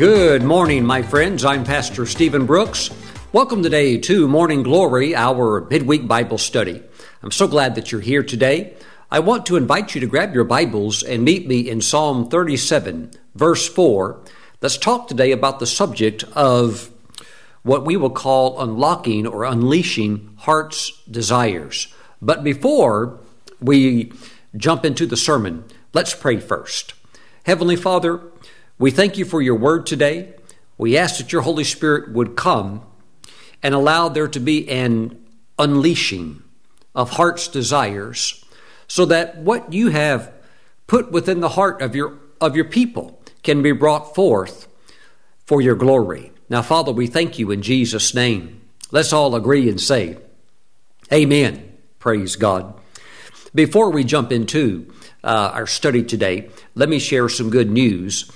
Good morning, my friends. I'm Pastor Stephen Brooks. Welcome today to Morning Glory, our midweek Bible study. I'm so glad that you're here today. I want to invite you to grab your Bibles and meet me in Psalm 37, verse 4. Let's talk today about the subject of what we will call unlocking or unleashing heart's desires. But before we jump into the sermon, let's pray first. Heavenly Father, we thank you for your word today. We ask that your Holy Spirit would come and allow there to be an unleashing of heart's desires so that what you have put within the heart of your people can be brought forth for your glory. Now, Father, we thank you in Jesus' name. Let's all agree and say, amen. Praise God. Before we jump into our study today, let me share some good news.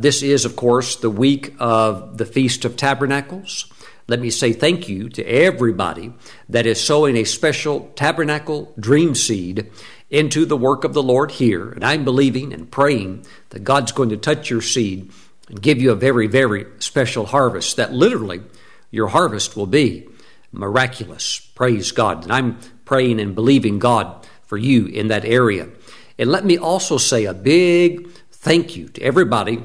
This is, of course, the week of the Feast of Tabernacles. Let me say thank you to everybody that is sowing a special tabernacle dream seed into the work of the Lord here. And I'm believing and praying that God's going to touch your seed and give you a very, very special harvest that literally your harvest will be miraculous. Praise God. And I'm praying and believing God for you in that area. And let me also say a big thank you to everybody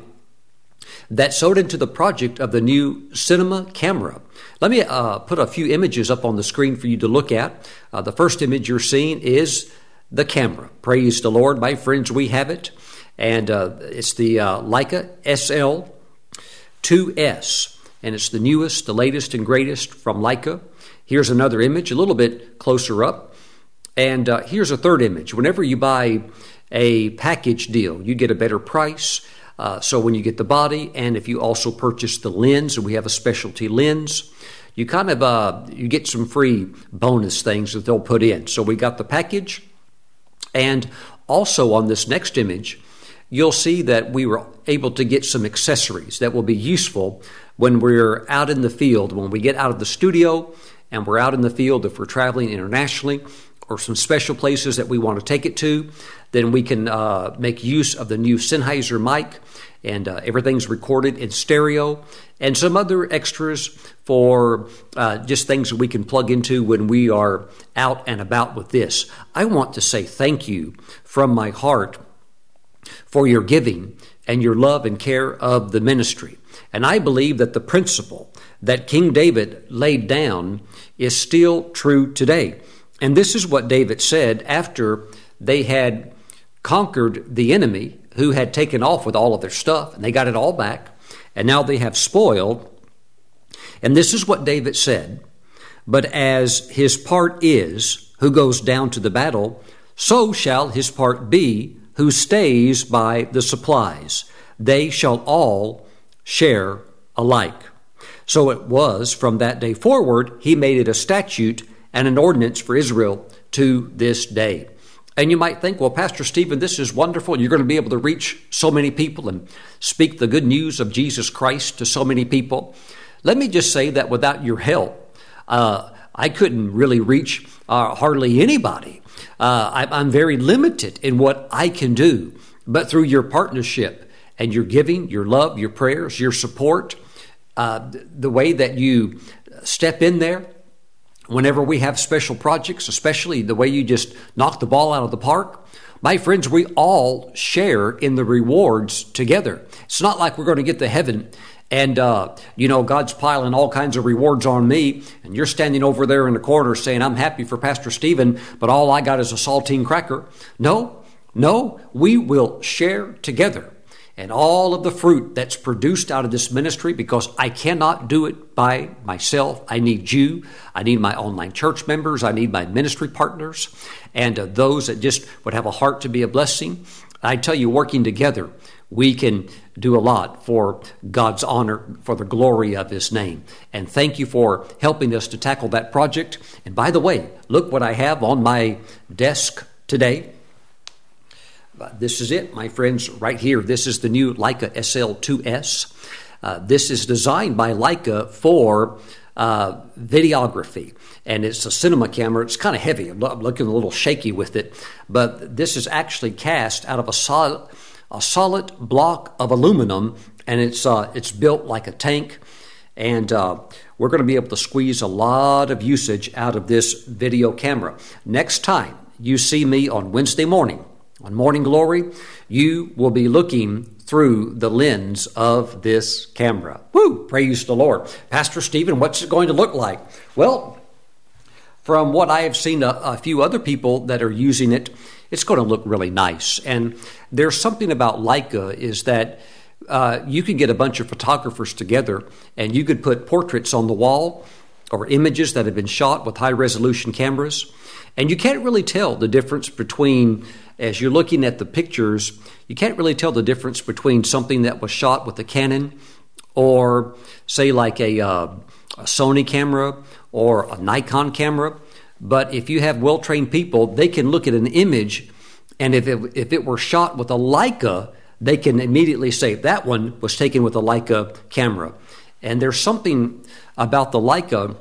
that sewed into the project of the new cinema camera. Let me put a few images up on the screen for you to look at. The first image you're seeing is the camera. Praise the Lord, my friends, we have it. And it's the Leica SL2S. And it's the newest, the latest, and greatest from Leica. Here's another image, a little bit closer up. And here's a third image. Whenever you buy a package deal, you get a better price. So when you get the body, and if you also purchase the lens, and we have a specialty lens, you kind of you get some free bonus things that they'll put in. So we got the package. And also on this next image, you'll see that we were able to get some accessories that will be useful when we're out in the field, when we get out of the studio and we're out in the field, if we're traveling internationally, or some special places that we want to take it to, then we can make use of the new Sennheiser mic, and everything's recorded in stereo, and some other extras for just things that we can plug into when we are out and about with this. I want to say thank you from my heart for your giving and your love and care of the ministry. And I believe that the principle that King David laid down is still true today. And this is what David said after they had conquered the enemy who had taken off with all of their stuff, and they got it all back, and now they have spoiled. And this is what David said, "But as his part is, who goes down to the battle, so shall his part be, who stays by the supplies. They shall all share alike." So it was from that day forward, he made it a statute and an ordinance for Israel to this day. And you might think, well, Pastor Stephen, this is wonderful. You're going to be able to reach so many people and speak the good news of Jesus Christ to so many people. Let me just say that without your help, I couldn't really reach hardly anybody. I'm very limited in what I can do. But through your partnership and your giving, your love, your prayers, your support, the way that you step in there, whenever we have special projects, especially the way you just knock the ball out of the park, my friends, we all share in the rewards together. It's not like we're going to get to heaven and, God's piling all kinds of rewards on me, and you're standing over there in the corner saying, "I'm happy for Pastor Stephen, but all I got is a saltine cracker." No, we will share together. And all of the fruit that's produced out of this ministry, because I cannot do it by myself. I need you. I need my online church members. I need my ministry partners and those that just would have a heart to be a blessing. I tell you, working together, we can do a lot for God's honor, for the glory of his name. And thank you for helping us to tackle that project. And by the way, look what I have on my desk today. This is it, my friends, right here. This is the new Leica SL2S. This is designed by Leica for videography, and it's a cinema camera. It's kind of heavy. I'm looking a little shaky with it, but this is actually cast out of a solid block of aluminum and it's built like a tank, and we're going to be able to squeeze a lot of usage out of this video camera. Next time you see me on Wednesday morning, on Morning Glory, you will be looking through the lens of this camera. Woo! Praise the Lord. Pastor Stephen, what's it going to look like? Well, from what I have seen a few other people that are using it, it's going to look really nice. And there's something about Leica is that you can get a bunch of photographers together and you could put portraits on the wall or images that have been shot with high-resolution cameras. And you can't really tell the difference between, as you're looking at the pictures, you can't really tell the difference between something that was shot with a Canon or, say, like a Sony camera or a Nikon camera. But if you have well-trained people, they can look at an image, and if it were shot with a Leica, they can immediately say, that one was taken with a Leica camera. And there's something about the Leica,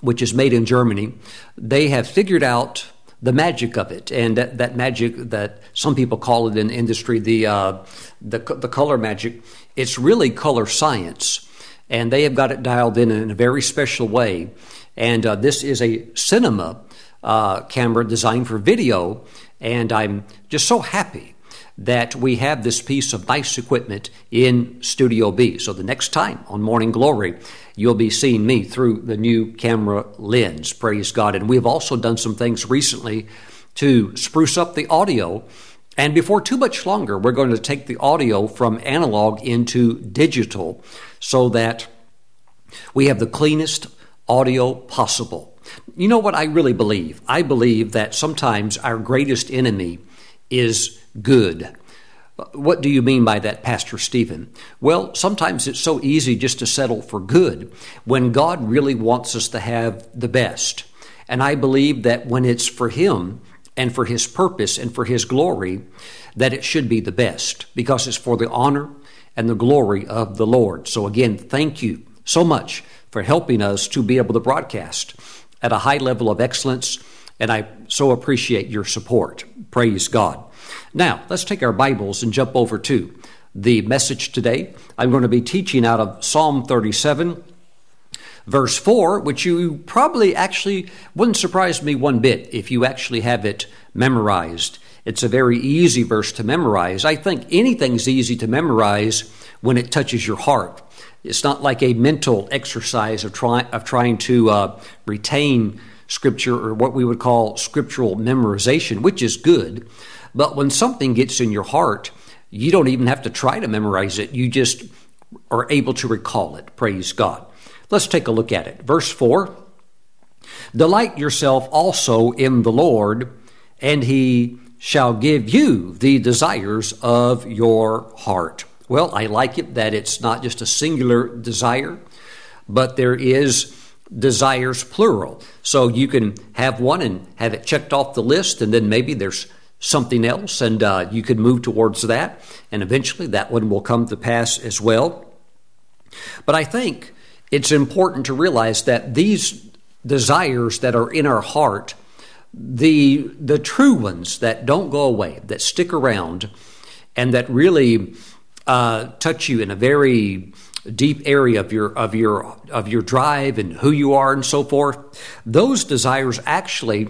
which is made in Germany. They have figured out the magic of it, and that magic that some people call it in the industry, the color magic. It's really color science, and they have got it dialed in a very special way. And this is a cinema camera designed for video, and I'm just so happy that we have this piece of nice equipment in Studio B. So the next time on Morning Glory, you'll be seeing me through the new camera lens. Praise God. And we've also done some things recently to spruce up the audio. And before too much longer, we're going to take the audio from analog into digital so that we have the cleanest audio possible. You know what I really believe? I believe that sometimes our greatest enemy is good. What do you mean by that, Pastor Stephen? Well, sometimes it's so easy just to settle for good when God really wants us to have the best. And I believe that when it's for Him and for His purpose and for His glory, that it should be the best because it's for the honor and the glory of the Lord. So again, thank you so much for helping us to be able to broadcast at a high level of excellence. And I so appreciate your support. Praise God. Now, let's take our Bibles and jump over to the message today. I'm going to be teaching out of Psalm 37, verse 4, which you probably actually wouldn't surprise me one bit if you actually have it memorized. It's a very easy verse to memorize. I think anything's easy to memorize when it touches your heart. It's not like a mental exercise of trying to retain Scripture, or what we would call scriptural memorization, which is good. But when something gets in your heart, you don't even have to try to memorize it. You just are able to recall it. Praise God. Let's take a look at it. Verse 4, delight yourself also in the Lord, and He shall give you the desires of your heart. Well, I like it that it's not just a singular desire, but there is desires plural. So you can have one and have it checked off the list, and then maybe there's something else, and you can move towards that, and eventually that one will come to pass as well. But I think it's important to realize that these desires that are in our heart, the true ones that don't go away, that stick around, and that really touch you in a very deep area of your drive and who you are and so forth, those desires actually,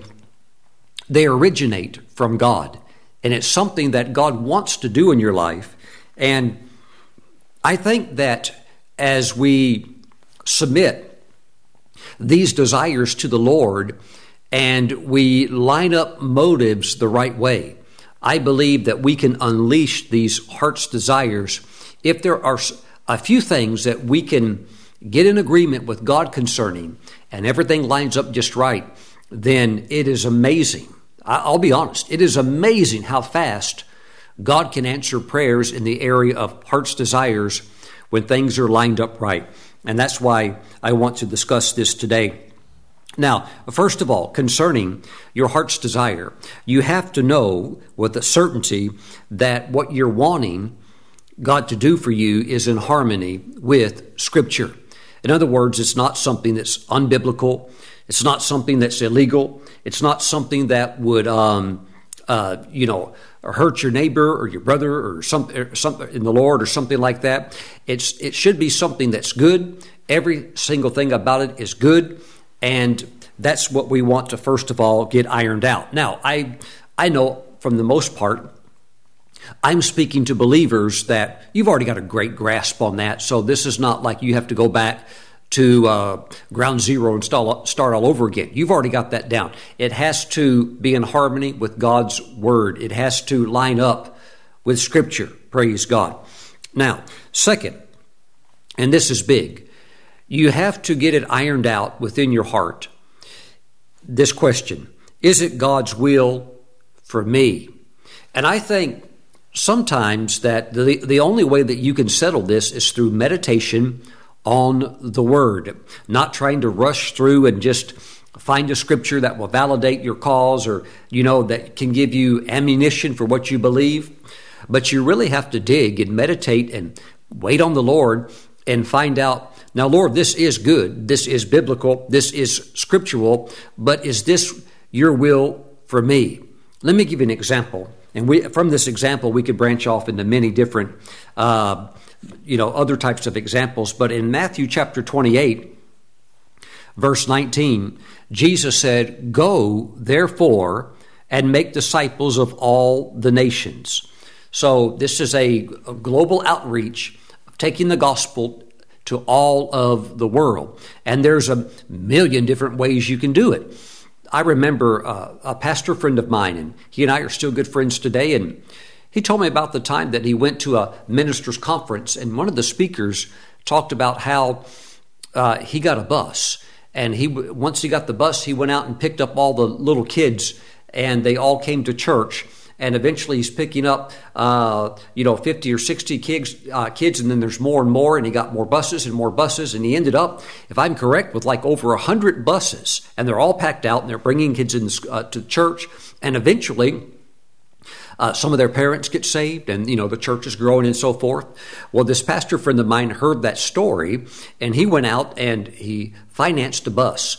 they originate from God, and it's something that God wants to do in your life. And I think that as we submit these desires to the Lord and we line up motives the right way, I believe that we can unleash these heart's desires if there are a few things that we can get in agreement with God concerning, and everything lines up just right. Then it is amazing. I'll be honest. It is amazing how fast God can answer prayers in the area of heart's desires when things are lined up right. And that's why I want to discuss this today. Now, first of all, concerning your heart's desire, you have to know with a certainty that what you're wanting God to do for you is in harmony with Scripture. In other words, it's not something that's unbiblical. It's not something that's illegal. It's not something that would hurt your neighbor or your brother or something in the Lord or something like that. It should be something that's good. Every single thing about it is good, and that's what we want to first of all get ironed out. Now, I know from the most part, I'm speaking to believers that you've already got a great grasp on that, so this is not like you have to go back to ground zero and start all over again. You've already got that down. It has to be in harmony with God's Word. It has to line up with Scripture. Praise God. Now, second, and this is big, you have to get it ironed out within your heart. This question, is it God's will for me? And I think sometimes that the only way that you can settle this is through meditation on the Word, not trying to rush through and just find a scripture that will validate your cause or, that can give you ammunition for what you believe. But you really have to dig and meditate and wait on the Lord and find out, now, Lord, this is good. This is biblical. This is scriptural. But is this your will for me? Let me give you an example. And from this example, we could branch off into many different other types of examples. But in Matthew chapter 28, verse 19, Jesus said, "Go, therefore, and make disciples of all the nations." So this is a global outreach of taking the gospel to all of the world. And there's a million different ways you can do it. I remember a pastor friend of mine, and he and I are still good friends today, and he told me about the time that he went to a minister's conference, and one of the speakers talked about how he got a bus. And once he got the bus, he went out and picked up all the little kids, and they all came to church. And eventually he's picking up, 50 or 60 kids, and then there's more and more, and he got more buses, and he ended up, if I'm correct, with like over 100 buses, and they're all packed out, and they're bringing kids in to church, and eventually some of their parents get saved, and, the church is growing and so forth. Well, this pastor friend of mine heard that story, and he went out and he financed a bus.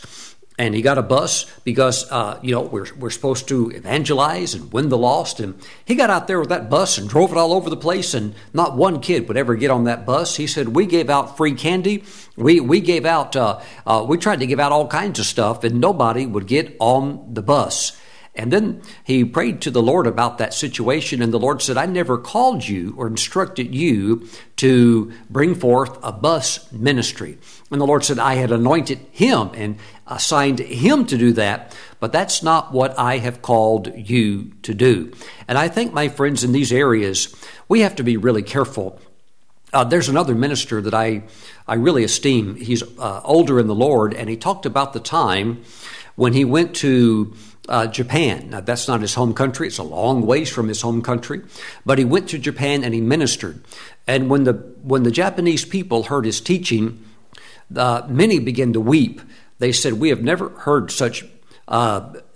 And he got a bus because, we're supposed to evangelize and win the lost. And he got out there with that bus and drove it all over the place, and not one kid would ever get on that bus. He said, we gave out free candy. We tried to give out all kinds of stuff, and nobody would get on the bus. And then he prayed to the Lord about that situation, and the Lord said, I never called you or instructed you to bring forth a bus ministry. And the Lord said, I had anointed him and assigned him to do that, but that's not what I have called you to do. And I think, my friends, in these areas, we have to be really careful. There's another minister that I really esteem. He's older in the Lord, and he talked about the time when he went to Japan. Now, that's not his home country. It's a long ways from his home country. But he went to Japan and he ministered. And when the Japanese people heard his teaching, many began to weep. They said, we have never heard such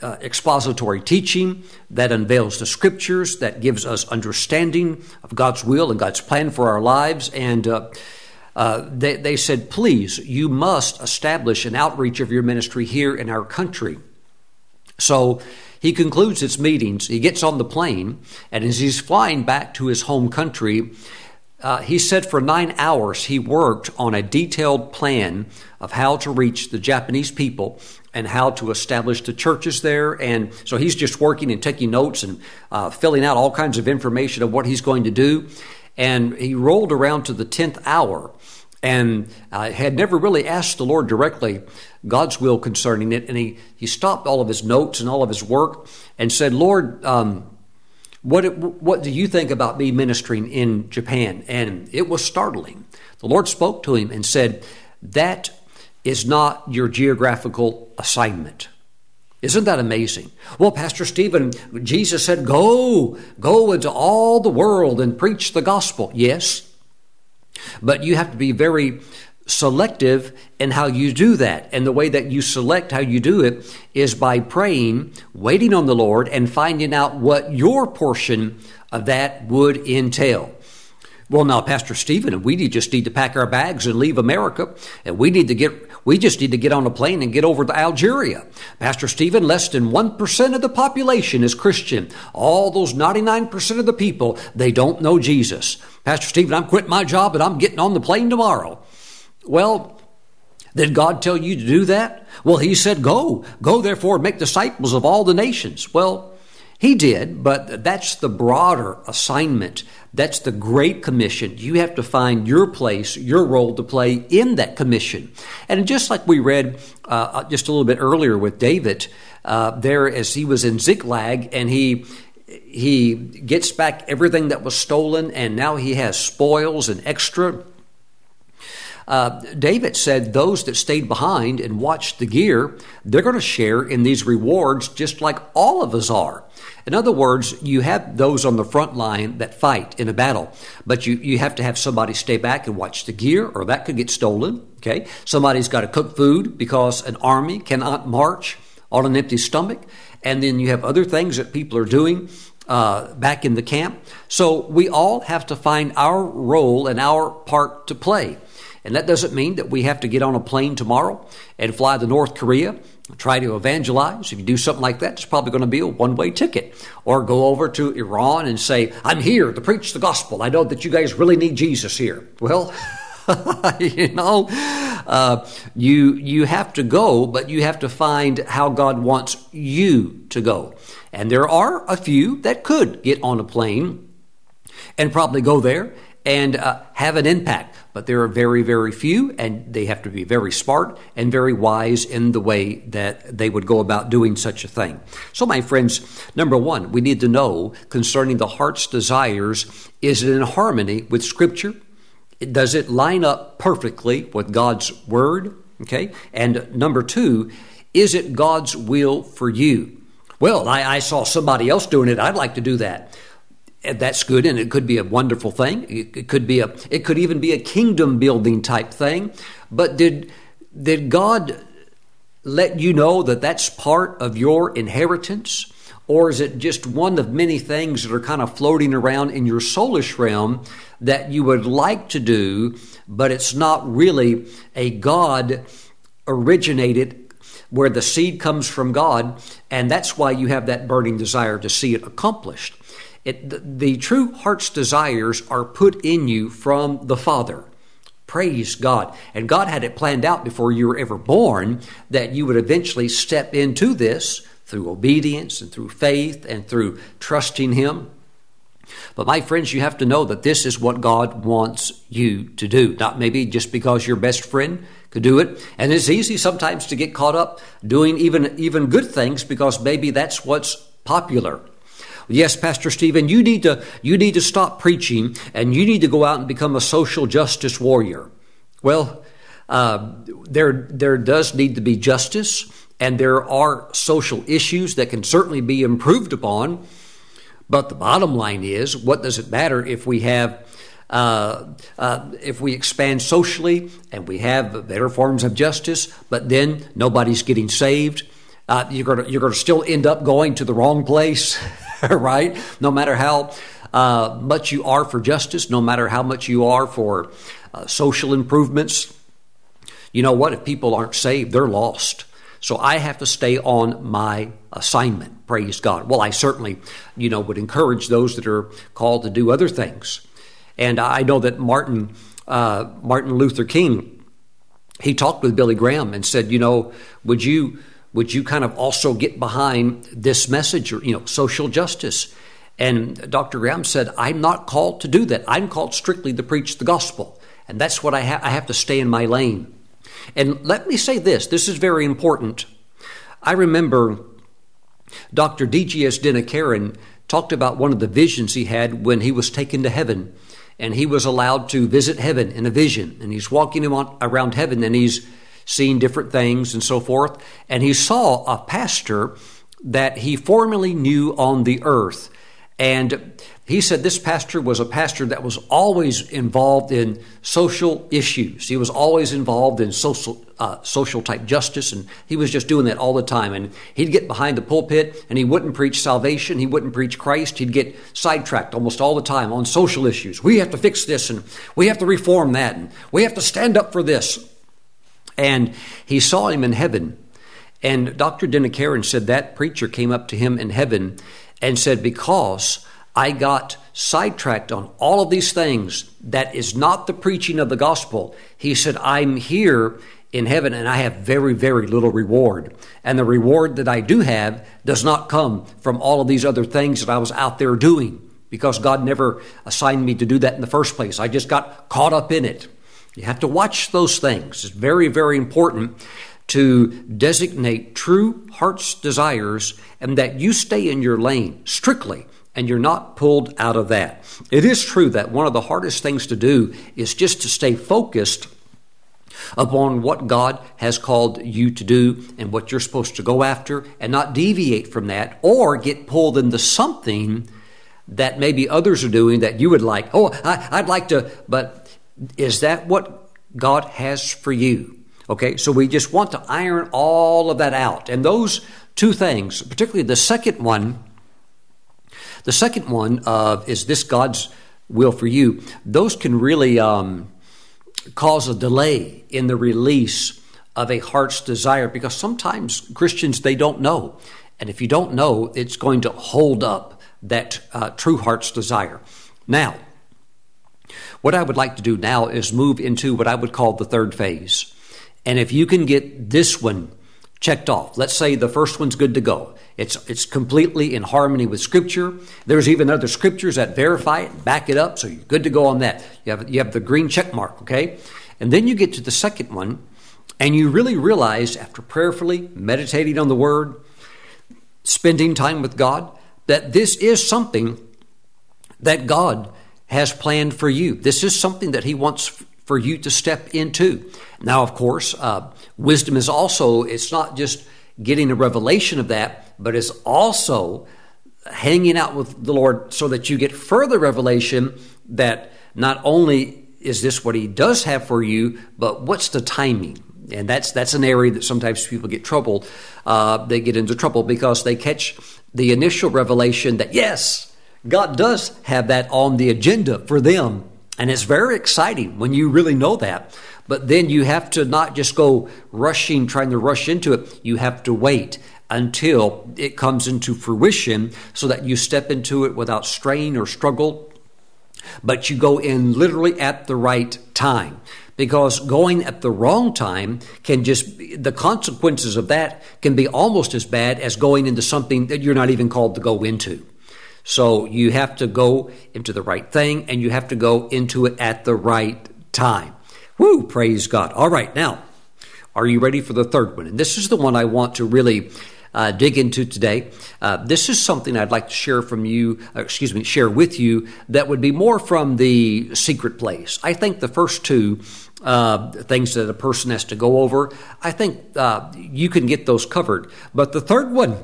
expository teaching that unveils the Scriptures, that gives us understanding of God's will and God's plan for our lives. And they said, please, you must establish an outreach of your ministry here in our country. So he concludes his meetings, he gets on the plane, and as he's flying back to his home country, he said for 9 hours he worked on a detailed plan of how to reach the Japanese people and how to establish the churches there. And so he's just working and taking notes and filling out all kinds of information of what he's going to do. And he rolled around to the 10th hour. And had never really asked the Lord directly God's will concerning it. And he stopped all of his notes and all of his work and said, Lord, what do you think about me ministering in Japan? And it was startling. The Lord spoke to him and said, that is not your geographical assignment. Isn't that amazing? Well, Pastor Stephen, Jesus said, go into all the world and preach the gospel. Yes. But you have to be very selective in how you do that. And the way that you select how you do it is by praying, waiting on the Lord, and finding out what your portion of that would entail. Well, now, Pastor Stephen, and we just need to pack our bags and leave America, and we just need to get on a plane and get over to Algeria. Pastor Stephen, less than 1% of the population is Christian. All those 99% of the people, they don't know Jesus. Pastor Stephen, I'm quitting my job and I'm getting on the plane tomorrow. Well, did God tell you to do that? Well, he said, go therefore and make disciples of all the nations. Well, he did, but that's the broader assignment. That's the Great Commission. You have to find your place, your role to play in that commission. And just like we read just a little bit earlier with David, there as he was in Ziklag, and he gets back everything that was stolen, and now he has spoils and extra. David said those that stayed behind and watched the gear, they're going to share in these rewards just like all of us are. In other words, you have those on the front line that fight in a battle, but you have to have somebody stay back and watch the gear, or that could get stolen. Okay, somebody's got to cook food because an army cannot march on an empty stomach. And then you have other things that people are doing back in the camp. So we all have to find our role and our part to play. And that doesn't mean that we have to get on a plane tomorrow and fly to North Korea, try to evangelize. If you do something like that, it's probably going to be a one-way ticket. Or go over to Iran and say, I'm here to preach the gospel. I know that you guys really need Jesus here. Well, you have to go, but you have to find how God wants you to go. And there are a few that could get on a plane and probably go there and have an impact. But there are very, very few, and they have to be very smart and very wise in the way that they would go about doing such a thing. So, my friends, number one, we need to know concerning the heart's desires, is it in harmony with Scripture? Does it line up perfectly with God's Word? Okay. And number two, is it God's will for you? Well, I saw somebody else doing it. I'd like to do that. That's good, and it could be a wonderful thing. It could even be a kingdom building type thing. But did God let you know that that's part of your inheritance, or is it just one of many things that are kind of floating around in your soulish realm that you would like to do, but it's not really a God originated, where the seed comes from God, and that's why you have that burning desire to see it accomplished. The true heart's desires are put in you from the Father. Praise God. And God had it planned out before you were ever born that you would eventually step into this through obedience and through faith and through trusting Him. But my friends, you have to know that this is what God wants you to do. Not maybe just because your best friend could do it. And it's easy sometimes to get caught up doing even good things because maybe that's what's popular. Yes, Pastor Stephen, you need to stop preaching and you need to go out and become a social justice warrior. Well, there does need to be justice, and there are social issues that can certainly be improved upon. But the bottom line is, what does it matter if we have if we expand socially and we have better forms of justice, but then nobody's getting saved? You're gonna still end up going to the wrong place. Right? No matter how much you are for justice, no matter how much you are for social improvements, you know what? If people aren't saved, they're lost. So I have to stay on my assignment. Praise God. Well, I certainly, would encourage those that are called to do other things. And I know that Martin Luther King, he talked with Billy Graham and said, would you kind of also get behind this message, or, social justice? And Dr. Graham said, I'm not called to do that. I'm called strictly to preach the gospel. And that's what I have to stay in my lane. And let me say this is very important. I remember Dr. D.G.S. Dinacaran talked about one of the visions he had when he was taken to heaven, and he was allowed to visit heaven in a vision. And he's walking around heaven, and he's seeing different things and so forth. And he saw a pastor that he formerly knew on the earth. And he said this pastor was a pastor that was always involved in social issues. He was always involved in social type justice, and he was just doing that all the time. And he'd get behind the pulpit, and he wouldn't preach salvation. He wouldn't preach Christ. He'd get sidetracked almost all the time on social issues. We have to fix this, and we have to reform that, and we have to stand up for this. And he saw him in heaven. And Dr. Dinakaran said that preacher came up to him in heaven and said, because I got sidetracked on all of these things, that is not the preaching of the gospel. He said, I'm here in heaven and I have very, very little reward. And the reward that I do have does not come from all of these other things that I was out there doing, because God never assigned me to do that in the first place. I just got caught up in it. You have to watch those things. It's very, very important to designate true heart's desires and that you stay in your lane strictly and you're not pulled out of that. It is true that one of the hardest things to do is just to stay focused upon what God has called you to do and what you're supposed to go after and not deviate from that or get pulled into something that maybe others are doing that you would like. Oh, I'd like to, but is that what God has for you? Okay, so we just want to iron all of that out. And those two things, particularly the second one of is this God's will for you, those can really cause a delay in the release of a heart's desire, because sometimes Christians, they don't know. And if you don't know, it's going to hold up that true heart's desire. Now, what I would like to do now is move into what I would call the third phase. And if you can get this one checked off, let's say the first one's good to go. It's completely in harmony with Scripture. There's even other Scriptures that verify it, back it up, so you're good to go on that. You have the green check mark, okay? And then you get to the second one, and you really realize after prayerfully meditating on the Word, spending time with God, that this is something that God has planned for you. This is something that He wants for you to step into. Now, of course, wisdom is also, it's not just getting a revelation of that, but it's also hanging out with the Lord so that you get further revelation that not only is this what He does have for you, but what's the timing? And that's an area that sometimes people get troubled. They get into trouble because they catch the initial revelation that, yes, God does have that on the agenda for them. And it's very exciting when you really know that. But then you have to not just go trying to rush into it. You have to wait until it comes into fruition so that you step into it without strain or struggle. But you go in literally at the right time, because going at the wrong time can just, the consequences of that can be almost as bad as going into something that you're not even called to go into. So you have to go into the right thing, and you have to go into it at the right time. Woo, praise God. All right, now, are you ready for the third one? And this is the one I want to really dig into today. This is something I'd like to share with you that would be more from the secret place. I think the first two things that a person has to go over, I think you can get those covered. But the third one,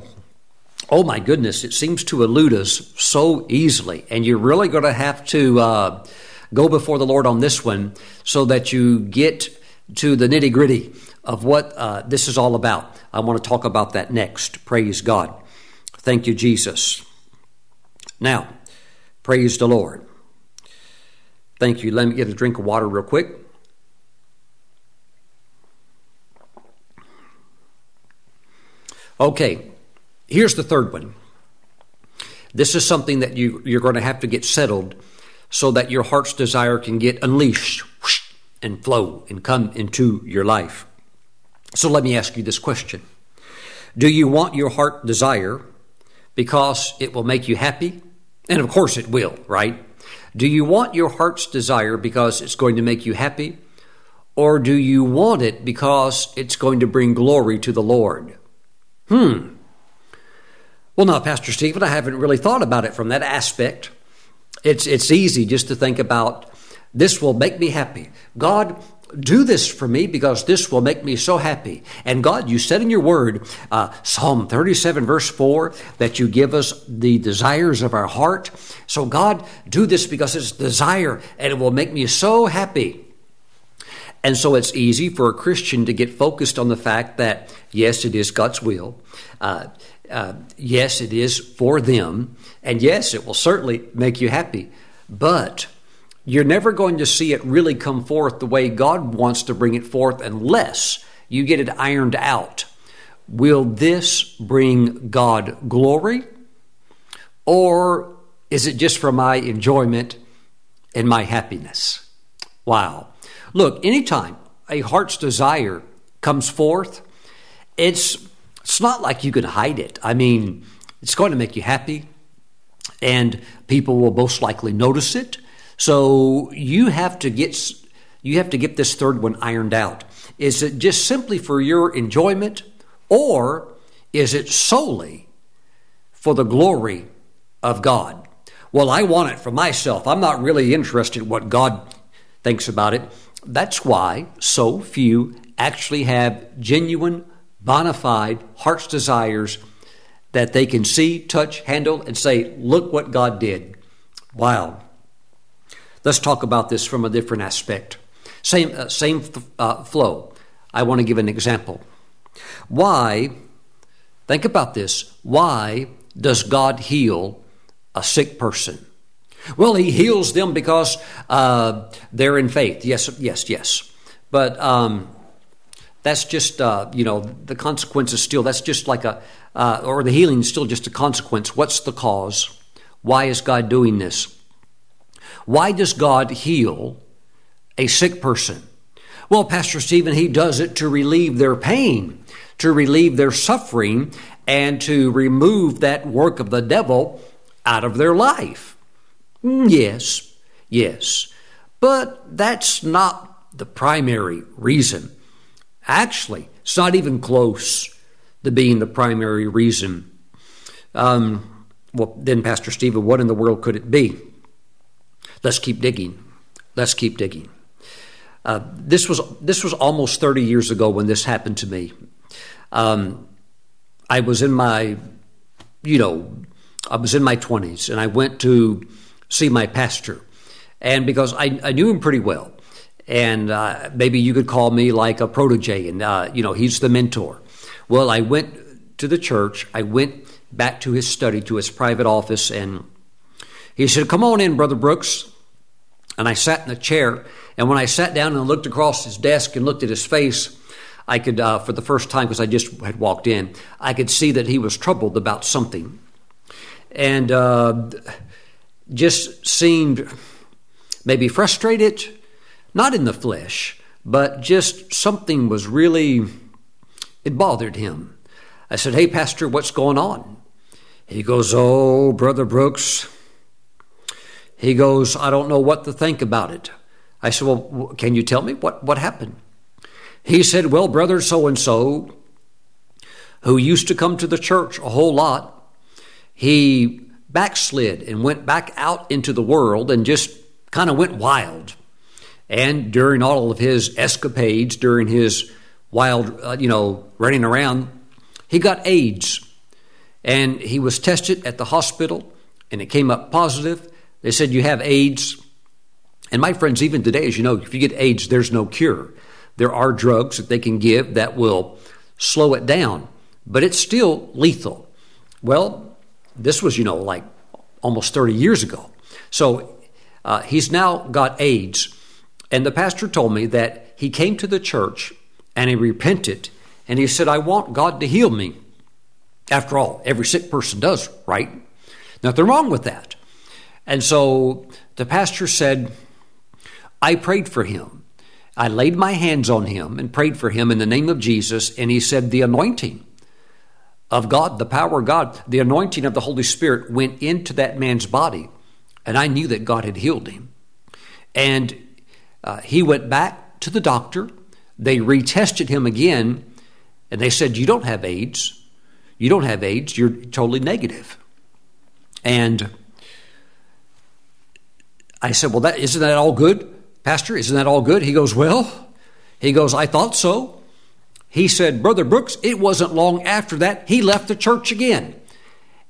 oh my goodness, it seems to elude us so easily. And you're really going to have to go before the Lord on this one so that you get to the nitty gritty of what this is all about. I want to talk about that next. Praise God. Thank you, Jesus. Now, praise the Lord. Thank you. Let me get a drink of water real quick. Okay. Here's the third one. This is something that you're going to have to get settled so that your heart's desire can get unleashed and flow and come into your life. So let me ask you this question. Do you want your heart desire because it will make you happy? And of course it will, right? Do you want your heart's desire because it's going to make you happy? Or do you want it because it's going to bring glory to the Lord? Well, now, Pastor Stephen, I haven't really thought about it from that aspect. It's easy just to think about, this will make me happy. God, do this for me because this will make me so happy. And God, you said in your word, Psalm 37 verse 4, that you give us the desires of our heart. So God, do this because it's desire and it will make me so happy. And so it's easy for a Christian to get focused on the fact that, yes, it is God's will. Yes, it is for them. And yes, it will certainly make you happy. But you're never going to see it really come forth the way God wants to bring it forth unless you get it ironed out. Will this bring God glory? Or is it just for my enjoyment and my happiness? Wow. Look, anytime a heart's desire comes forth, it's not like you can hide it. I mean, it's going to make you happy, and people will most likely notice it. So you have to get this third one ironed out. Is it just simply for your enjoyment, or is it solely for the glory of God? Well, I want it for myself. I'm not really interested in what God thinks about it. That's why so few actually have genuine, bona fide heart's desires that they can see, touch, handle, and say, look what God did. Wow. Let's talk about this from a different aspect. Same flow. I want to give an example. Why, think about this, why does God heal a sick person? Well, he heals them because they're in faith. Yes. But that's just, the consequence is still, that's just like or the healing is still just a consequence. What's the cause? Why is God doing this? Why does God heal a sick person? Well, Pastor Stephen, he does it to relieve their pain, to relieve their suffering, and to remove that work of the devil out of their life. Yes. But that's not the primary reason. Actually, it's not even close to being the primary reason. Well, then, Pastor Stephen, what in the world could it be? Let's keep digging. This was almost 30 years ago when this happened to me. I was in my 20s, and I went to see my pastor, and because I knew him pretty well, and maybe you could call me like a protege, and he's the mentor. Well, I went to the church. I went back to his study, to his private office, and he said, "Come on in, Brother Brooks." And I sat in a chair, and when I sat down and looked across his desk and looked at his face, I could, for the first time, because I just had walked in, I could see that he was troubled about something, and just seemed maybe frustrated, not in the flesh, but just something was really, it bothered him. I said, "Hey, Pastor, what's going on?" He goes, "Oh, Brother Brooks." He goes, "I don't know what to think about it." I said, "Well, can you tell me what happened?" He said, "Well, Brother so-and-so, who used to come to the church a whole lot, he backslid and went back out into the world and just kind of went wild. And during all of his escapades, during his wild, running around, he got AIDS. And he was tested at the hospital, and it came up positive. They said, you have AIDS." And my friends, even today, as you know, if you get AIDS, there's no cure. There are drugs that they can give that will slow it down, but it's still lethal. Well, this was, like almost 30 years ago. So he's now got AIDS. And the pastor told me that he came to the church and he repented. And he said, "I want God to heal me." After all, every sick person does, right? Nothing wrong with that. And so the pastor said, "I prayed for him. I laid my hands on him and prayed for him in the name of Jesus." And he said, the anointing of God, the power of God, the anointing of the Holy Spirit went into that man's body. And I knew that God had healed him. And he went back to the doctor. They retested him again. And they said, "You don't have AIDS. You don't have AIDS. You're totally negative." And I said, "Well, isn't that all good, Pastor? Isn't that all good?" He goes, "Well, He goes, I thought so. He said, Brother Brooks, it wasn't long after that he left the church again.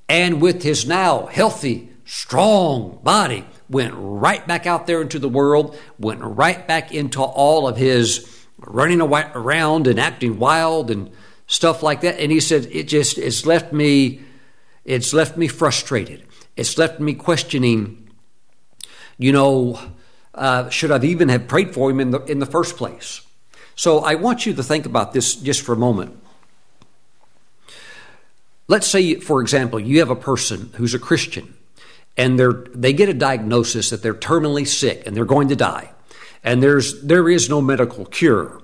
And with his now healthy, strong body, went right back out there into the world, went right back into all of his running around and acting wild and stuff like that. And he said, it's left me frustrated. It's left me questioning, should I even have prayed for him in the first place? So I want you to think about this just for a moment. Let's say, for example, you have a person who's a Christian and they get a diagnosis that they're terminally sick and they're going to die. And there is no medical cure.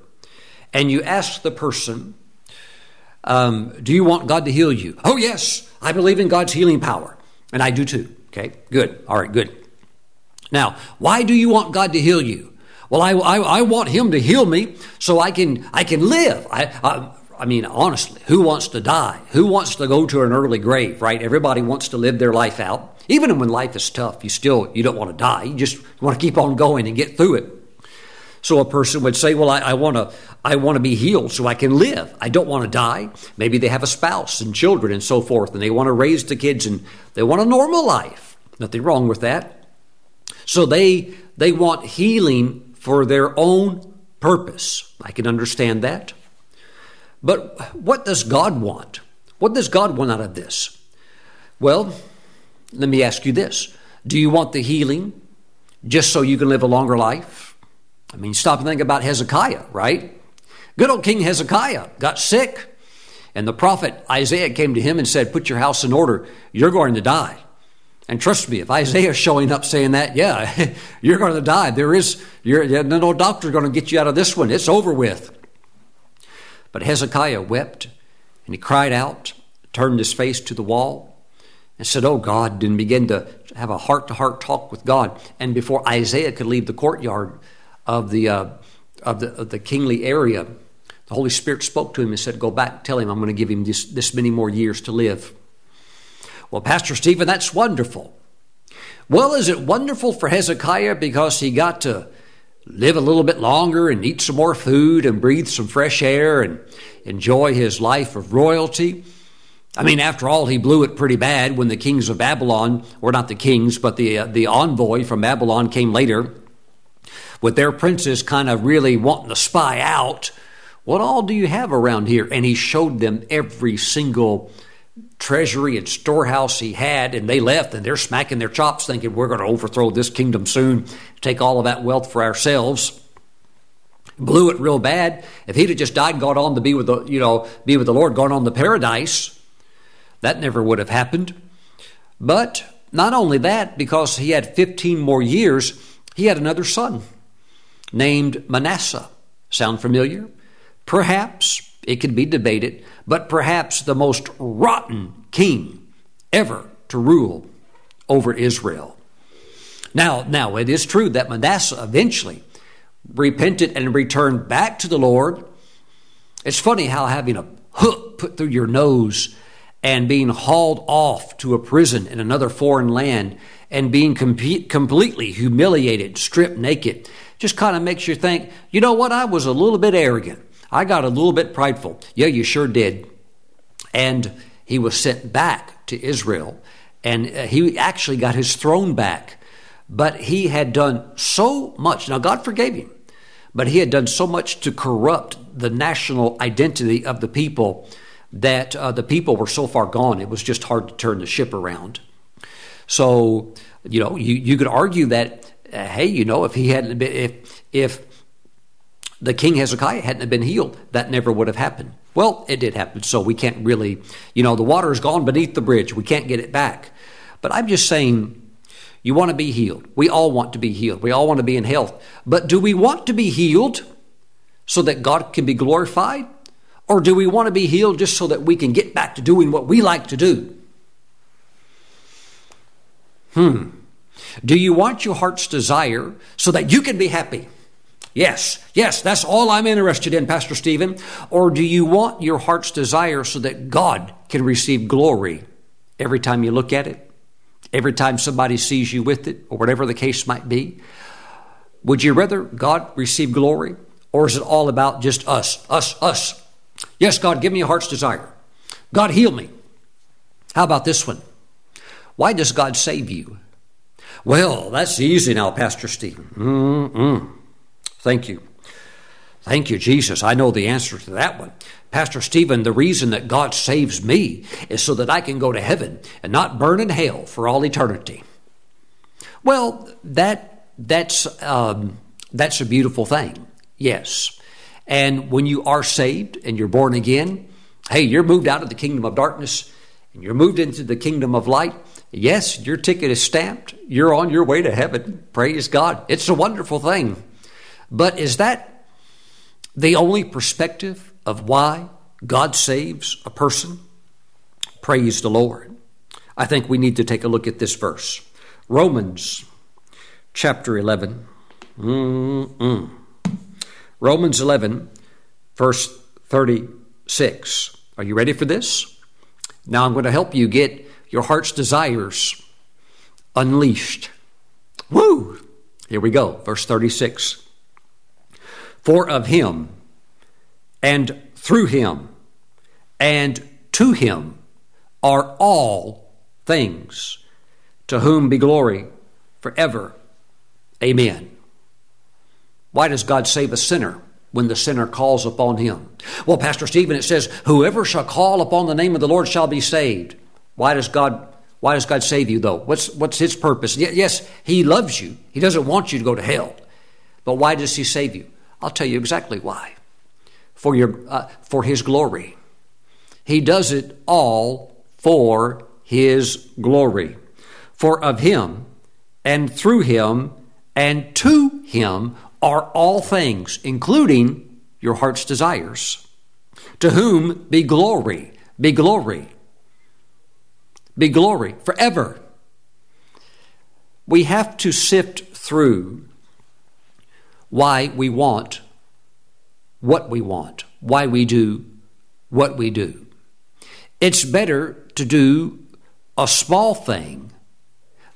And you ask the person, do you want God to heal you? Oh, yes, I believe in God's healing power. And I do too. Okay, good. All right, good. Now, why do you want God to heal you? Well, I want him to heal me so I can live. I mean, honestly, who wants to die? Who wants to go to an early grave, right? Everybody wants to live their life out. Even when life is tough, you don't want to die. You just want to keep on going and get through it. So a person would say, well, I want to be healed so I can live. I don't want to die. Maybe they have a spouse and children and so forth, and they want to raise the kids and they want a normal life. Nothing wrong with that. So they want healing for their own purpose. I can understand that. But what does God want? What does God want out of this? Well, let me ask you this. Do you want the healing just so you can live a longer life? I mean, stop and think about Hezekiah, right? Good old King Hezekiah got sick, and the prophet Isaiah came to him and said, put your house in order. You're going to die. And trust me, if Isaiah's showing up saying that, yeah, you're going to die. No doctor's going to get you out of this one. It's over with. But Hezekiah wept, and he cried out, turned his face to the wall, and said, oh, God, and began to have a heart-to-heart talk with God. And before Isaiah could leave the courtyard of the kingly area, the Holy Spirit spoke to him and said, go back, tell him I'm going to give him this many more years to live. Well, Pastor Stephen, that's wonderful. Well, is it wonderful for Hezekiah because he got to live a little bit longer and eat some more food and breathe some fresh air and enjoy his life of royalty? I mean, after all, he blew it pretty bad when the kings of Babylon, or not the kings, but the envoy from Babylon came later with their princes kind of really wanting to spy out, what all do you have around here? And he showed them every single treasury and storehouse he had, and they left, and they're smacking their chops thinking, we're going to overthrow this kingdom soon, take all of that wealth for ourselves. Blew it real bad. If he'd have just died and gone on to be with the Lord, gone on to paradise, that never would have happened. But not only that, because he had 15 more years, he had another son named Manasseh. Sound familiar? Perhaps, it could be debated, but perhaps the most rotten king ever to rule over Israel. Now it is true that Manasseh eventually repented and returned back to the Lord. It's funny how having a hook put through your nose and being hauled off to a prison in another foreign land and being completely humiliated, stripped naked, just kind of makes you think, you know what, I was a little bit arrogant. I got a little bit prideful. Yeah, you sure did. And he was sent back to Israel, and he actually got his throne back. But he had done so much. Now, God forgave him, but he had done so much to corrupt the national identity of the people that the people were so far gone, it was just hard to turn the ship around. So, you could argue that, if he hadn't been, if the King Hezekiah hadn't been healed, that never would have happened. Well, it did happen, so we can't really, the water is gone beneath the bridge. We can't get it back. But I'm just saying, you want to be healed. We all want to be healed. We all want to be in health. But do we want to be healed so that God can be glorified? Or do we want to be healed just so that we can get back to doing what we like to do? Do you want your heart's desire so that you can be happy? Yes, that's all I'm interested in, Pastor Stephen. Or do you want your heart's desire so that God can receive glory every time you look at it, every time somebody sees you with it, or whatever the case might be? Would you rather God receive glory Or is it all about just us? Yes, God, give me a heart's desire. God, heal me. How about this one? Why does God save you? Well, that's easy now, Pastor Stephen. Thank you. Thank you, Jesus. I know the answer to that one. Pastor Stephen, the reason that God saves me is so that I can go to heaven and not burn in hell for all eternity. Well, that's a beautiful thing. Yes. And when you are saved and you're born again, hey, you're moved out of the kingdom of darkness and you're moved into the kingdom of light. Yes, your ticket is stamped. You're on your way to heaven. Praise God. It's a wonderful thing. But is that the only perspective of why God saves a person? Praise the Lord. I think we need to take a look at this verse. Romans chapter 11. Romans 11, verse 36. Are you ready for this? Now I'm going to help you get your heart's desires unleashed. Woo! Here we go. Verse 36. For of him, and through him, and to him are all things, to whom be glory forever. Amen. Why does God save a sinner when the sinner calls upon him? Well, Pastor Stephen, it says, whoever shall call upon the name of the Lord shall be saved. Why does God save you, though? What's his purpose? Yes, he loves you. He doesn't want you to go to hell. But why does he save you? I'll tell you exactly why. For his glory. He does it all for his glory. For of him, and through him, and to him are all things, including your heart's desires. To whom be glory, be glory, be glory forever. We have to sift through why we want what we want, why we do what we do. It's better to do a small thing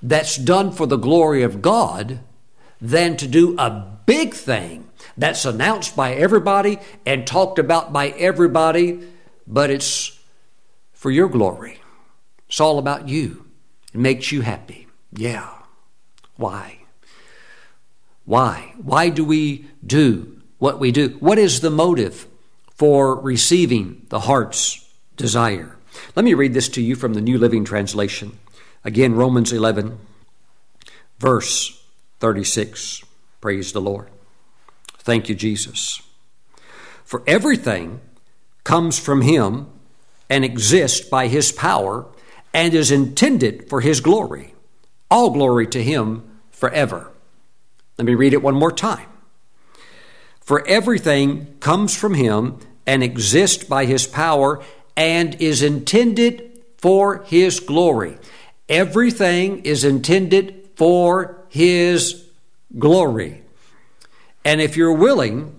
that's done for the glory of God than to do a big thing that's announced by everybody and talked about by everybody, but it's for your glory. It's all about you. It makes you happy. Yeah. Why? Why do we do what we do? What is the motive for receiving the heart's desire? Let me read this to you from the New Living Translation. Again, Romans 11, verse 36. Praise the Lord. Thank you, Jesus. For everything comes from him and exists by his power and is intended for his glory. All glory to him forever. Let me read it one more time. For everything comes from him and exists by his power and is intended for his glory. Everything is intended for his glory. And if you're willing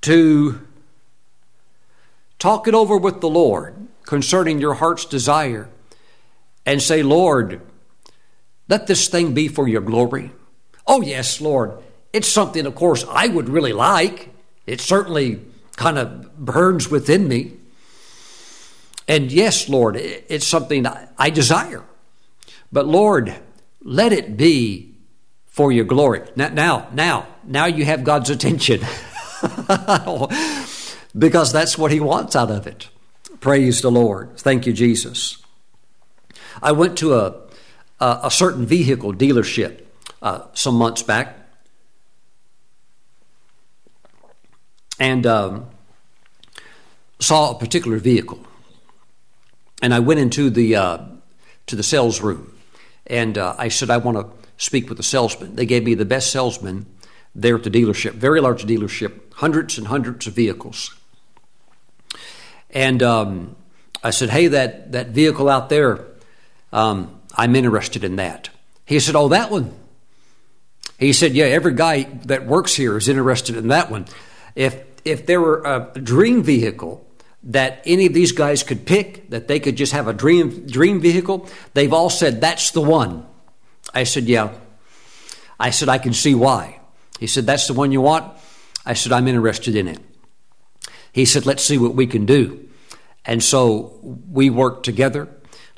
to talk it over with the Lord concerning your heart's desire and say, Lord, let this thing be for your glory. Oh, yes, Lord. It's something, of course, I would really like. It certainly kind of burns within me. And yes, Lord, it's something I desire. But Lord, let it be for your glory. Now you have God's attention. Because that's what he wants out of it. Praise the Lord. Thank you, Jesus. I went to a certain vehicle dealership some months back. And saw a particular vehicle. And I went into to the sales room. And I said, I want to speak with the salesman. They gave me the best salesman there at the dealership, very large dealership, hundreds and hundreds of vehicles. And I said, hey, that vehicle out there, I'm interested in that. He said, oh, that one. He said, yeah, every guy that works here is interested in that one. If there were a dream vehicle that any of these guys could pick, that they could just have a dream vehicle, they've all said, that's the one. I said, yeah. I said, I can see why. He said, that's the one you want? I said, I'm interested in it. He said, let's see what we can do. And so we worked together.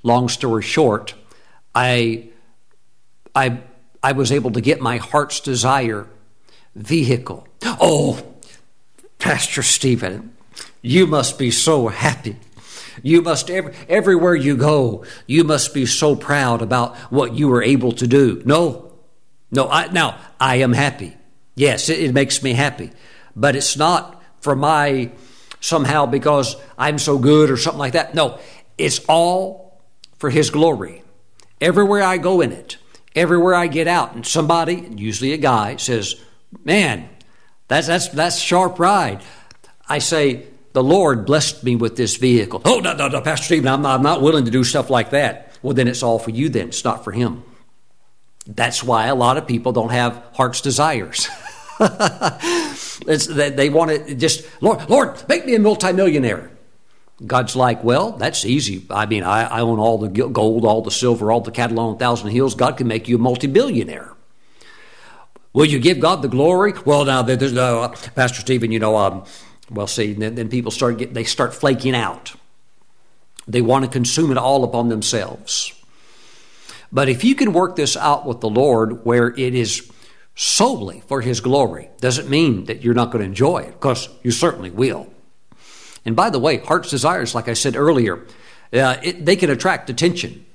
Long story short, I was able to get my heart's desire vehicle. Oh, Pastor Stephen, you must be so happy. You must, everywhere you go, you must be so proud about what you were able to do. No, now I am happy. Yes, it makes me happy, but it's not for my somehow because I'm so good or something like that. No, it's all for His glory. Everywhere I go in it, everywhere I get out, and somebody, usually a guy, says, man, that's sharp ride. I say, the Lord blessed me with this vehicle. Oh, no, Pastor Stephen, I'm not willing to do stuff like that. Well, then it's all for you then. It's not for him. That's why a lot of people don't have heart's desires. They want to just, Lord, make me a multimillionaire. God's like, well, that's easy. I mean, I own all the gold, all the silver, all the cattle on a thousand hills. God can make you a multi-billionaire. Will you give God the glory? Well, now, there's no, Pastor Stephen, then people start flaking out. They want to consume it all upon themselves. But if you can work this out with the Lord where it is solely for His glory, doesn't mean that you're not going to enjoy it, because you certainly will. And by the way, heart's desires, like I said earlier, they can attract attention.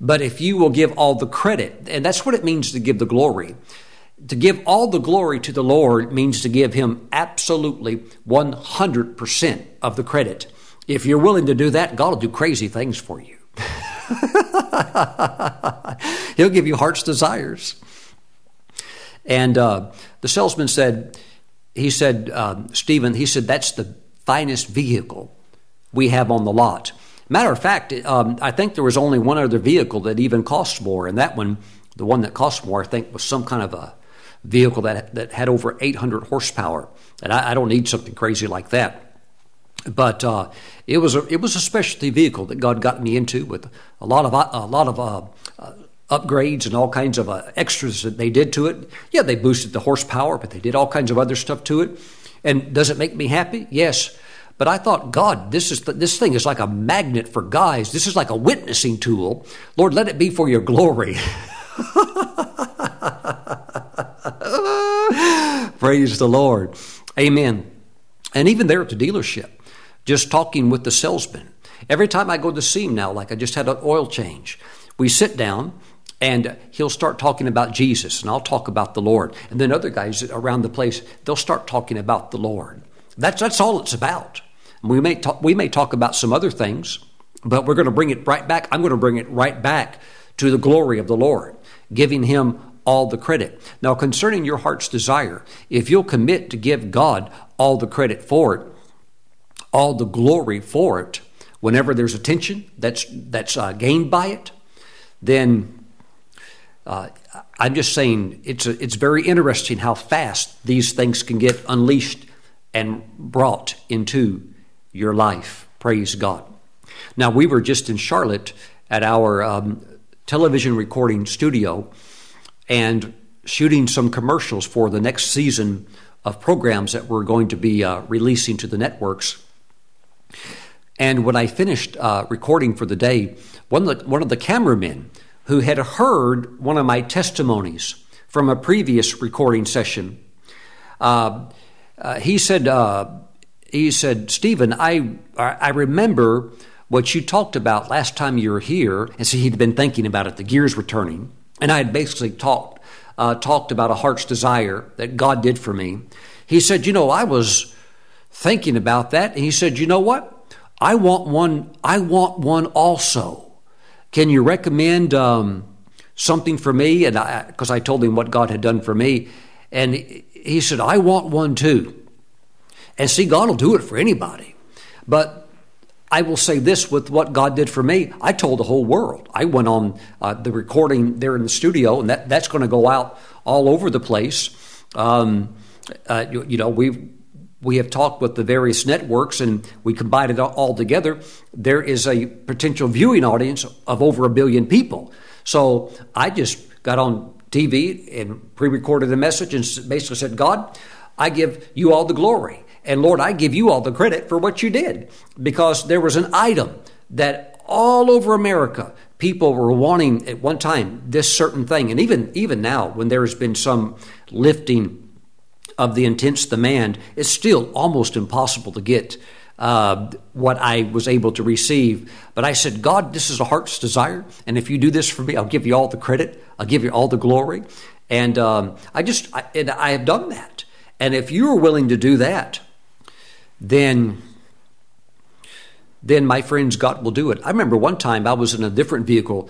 But if you will give all the credit, and that's what it means to give the glory. To give all the glory to the Lord means to give Him absolutely 100% of the credit. If you're willing to do that, God will do crazy things for you. He'll give you heart's desires. And the salesman said, Stephen, that's the finest vehicle we have on the lot. Matter of fact, I think there was only one other vehicle that even cost more. And that one, the one that cost more, I think was some kind of a vehicle that had over 800 horsepower. And I don't need something crazy like that. But it was a specialty vehicle that God got me into with a lot of upgrades and all kinds of extras that they did to it. Yeah, they boosted the horsepower, but they did all kinds of other stuff to it. And does it make me happy? Yes. But I thought, God, this thing is like a magnet for guys. This is like a witnessing tool. Lord, let it be for Your glory. Praise the Lord. Amen. And even there at the dealership, just talking with the salesman. Every time I go to see him now, like I just had an oil change, we sit down and he'll start talking about Jesus and I'll talk about the Lord. And then other guys around the place, they'll start talking about the Lord. That's all it's about. We may talk about some other things, but we're going to bring it right back. I'm going to bring it right back to the glory of the Lord, giving Him all the credit. Now, concerning your heart's desire, if you'll commit to give God all the credit for it, all the glory for it, whenever there's attention that's gained by it, then I'm just saying it's very interesting how fast these things can get unleashed and brought into your life. Praise God. Now, we were just in Charlotte at our television recording studio and shooting some commercials for the next season of programs that we're going to be releasing to the networks. And when I finished recording for the day, one of the cameramen who had heard one of my testimonies from a previous recording session, he said, Stephen, I remember what you talked about last time you were here. And so he'd been thinking about it. The gears were turning. And I had basically talked about a heart's desire that God did for me. He said, I was thinking about that. And he said, you know what? I want one also. Can you recommend something for me? And because I told him what God had done for me. And he said, I want one too. And see, God will do it for anybody. But I will say this with what God did for me. I told the whole world. I went on the recording there in the studio, and that's going to go out all over the place. We have talked with the various networks, and we combined it all together. There is a potential viewing audience of over 1 billion people. So I just got on TV and pre-recorded a message and basically said, God, I give you all the glory. And Lord, I give you all the credit for what you did, because there was an item that all over America, people were wanting at one time this certain thing. And even now, when there has been some lifting of the intense demand, it's still almost impossible to get what I was able to receive. But I said, God, this is a heart's desire. And if you do this for me, I'll give you all the credit. I'll give you all the glory. And I have done that. And if you're willing to do that, then my friends, God will do it. I remember one time I was in a different vehicle,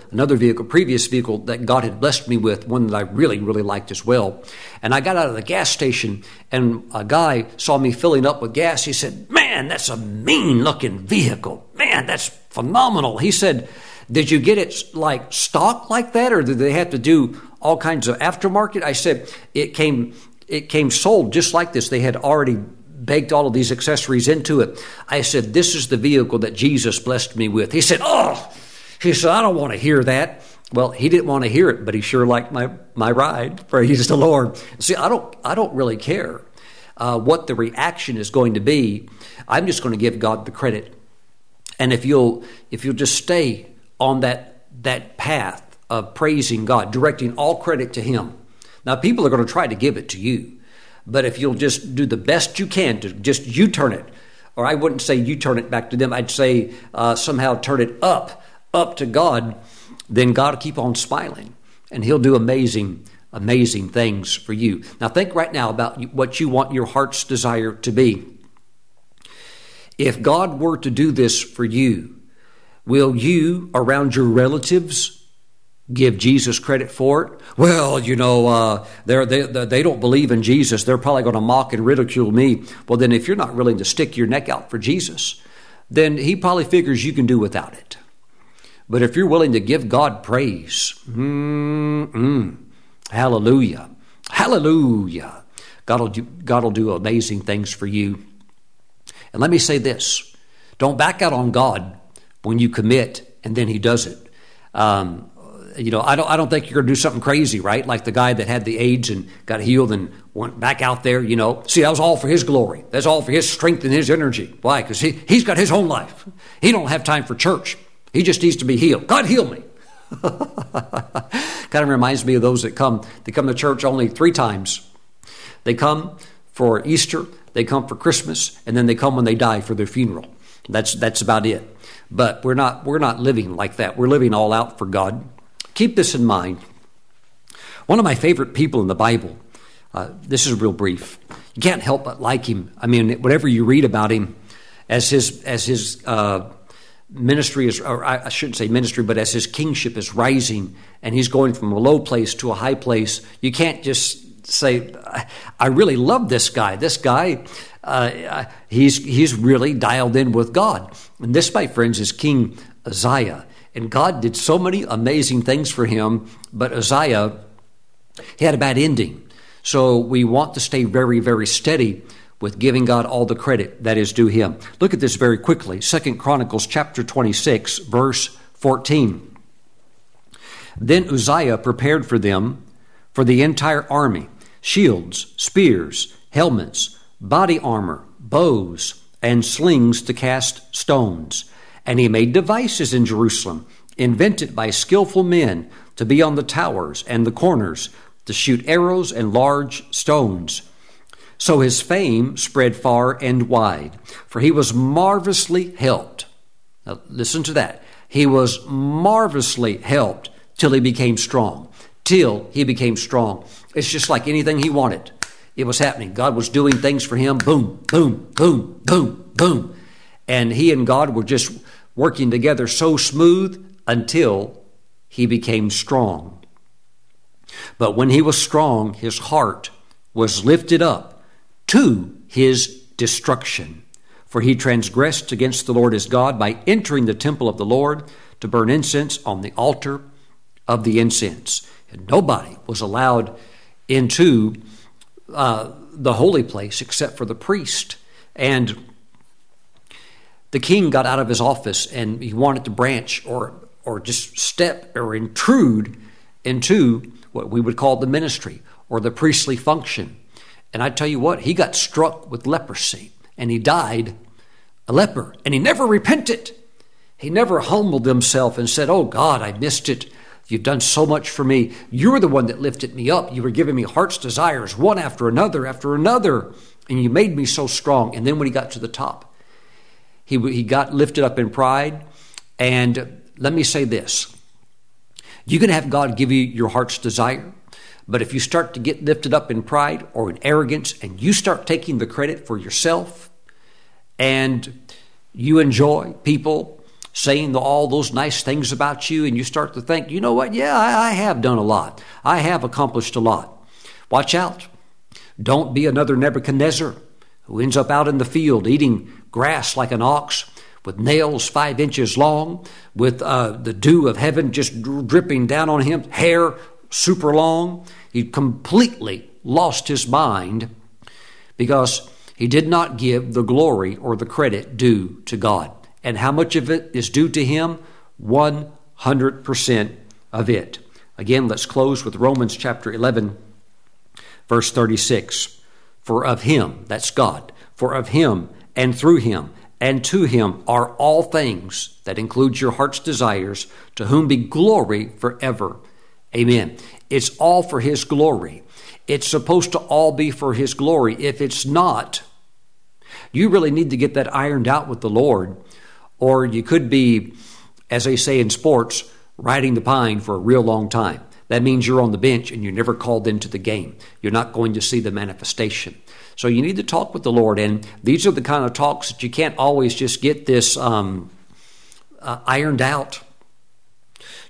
previous vehicle that God had blessed me with, one that I really, really liked as well. And I got out of the gas station and a guy saw me filling up with gas. He said, "Man, that's a mean looking vehicle. Man, that's phenomenal." He said, "Did you get it like stock like that, or did they have to do all kinds of aftermarket?" I said, it came sold just like this. They had already baked all of these accessories into it. I said, "This is the vehicle that Jesus blessed me with." He said, "Oh," he said, "I don't want to hear that." Well, he didn't want to hear it, but he sure liked my ride. Praise the Lord. See, I don't really care what the reaction is going to be. I'm just going to give God the credit. And if you'll just stay on that path of praising God, directing all credit to Him. Now, people are going to try to give it to you. But if you'll just do the best you can to just U-turn it, or I wouldn't say U-turn it back to them, I'd say somehow turn it up to God, then God will keep on smiling, and He'll do amazing, amazing things for you. Now think right now about what you want your heart's desire to be. If God were to do this for you, will you, around your relatives, give Jesus credit for it? "Well, you know, they don't believe in Jesus. They're probably going to mock and ridicule me." Well, then if you're not willing to stick your neck out for Jesus, then He probably figures you can do without it. But if you're willing to give God praise, hallelujah, hallelujah, God will do amazing things for you. And let me say this, don't back out on God when you commit and then He does it. You know, I don't think you're going to do something crazy, right? Like the guy that had the AIDS and got healed and went back out there, you know. See, that was all for his glory. That's all for his strength and his energy. Why? Because he's got his own life. He don't have time for church. He just needs to be healed. God, heal me. Kind of reminds me of those that come. They come to church only 3 times. They come for Easter, they come for Christmas, and then they come when they die for their funeral. That's about it. But we're not living like that. We're living all out for God. Keep this in mind. One of my favorite people in the Bible, this is real brief. You can't help but like him. I mean, whatever you read about him, as his ministry is, or I shouldn't say ministry, but as his kingship is rising and he's going from a low place to a high place, you can't just say, I really love this guy. This guy, he's really dialed in with God. And this, my friends, is King Uzziah. And God did so many amazing things for him, but Uzziah, he had a bad ending. So we want to stay very, very steady with giving God all the credit that is due Him. Look at this very quickly. 2nd Chronicles chapter 26, verse 14. "Then Uzziah prepared for them, for the entire army, shields, spears, helmets, body armor, bows, and slings to cast stones. And he made devices in Jerusalem, invented by skillful men, to be on the towers and the corners, to shoot arrows and large stones. So his fame spread far and wide, for he was marvelously helped." Now, listen to that. He was marvelously helped till he became strong. Till he became strong. It's just like anything he wanted. It was happening. God was doing things for him. Boom, boom, boom, boom, boom. And he and God were just working together so smooth until he became strong. But when he was strong, his heart was lifted up to his destruction. For he transgressed against the Lord his God by entering the temple of the Lord to burn incense on the altar of the incense. And nobody was allowed into the holy place except for the priest. And the king got out of his office and he wanted to branch or just step or intrude into what we would call the ministry or the priestly function. And I tell you what, he got struck with leprosy, and he died a leper, and he never repented. He never humbled himself and said, oh, God, I missed it. You've done so much for me. You're the one that lifted me up. You were giving me heart's desires, one after another, and you made me so strong. And then when he got to the top, he got lifted up in pride. And let me say this. You can have God give you your heart's desire, but if you start to get lifted up in pride or in arrogance and you start taking the credit for yourself and you enjoy people saying all those nice things about you, and you start to think, you know what, yeah, I have done a lot. I have accomplished a lot. Watch out. Don't be another Nebuchadnezzar who ends up out in the field eating grass like an ox with nails 5 inches long, with the dew of heaven just dripping down on him, hair super long. He completely lost his mind because he did not give the glory or the credit due to God. And how much of it is due to him? 100% of it. Again, let's close with Romans chapter 11, verse 36. For of him, that's God, for of him and through him and to him are all things, that includes your heart's desires, to whom be glory forever. Amen. It's all for his glory. It's supposed to all be for his glory. If it's not, you really need to get that ironed out with the Lord. Or you could be, as they say in sports, riding the pine for a real long time. That means you're on the bench and you're never called into the game. You're not going to see the manifestation. So you need to talk with the Lord. And these are the kind of talks that you can't always just get this ironed out.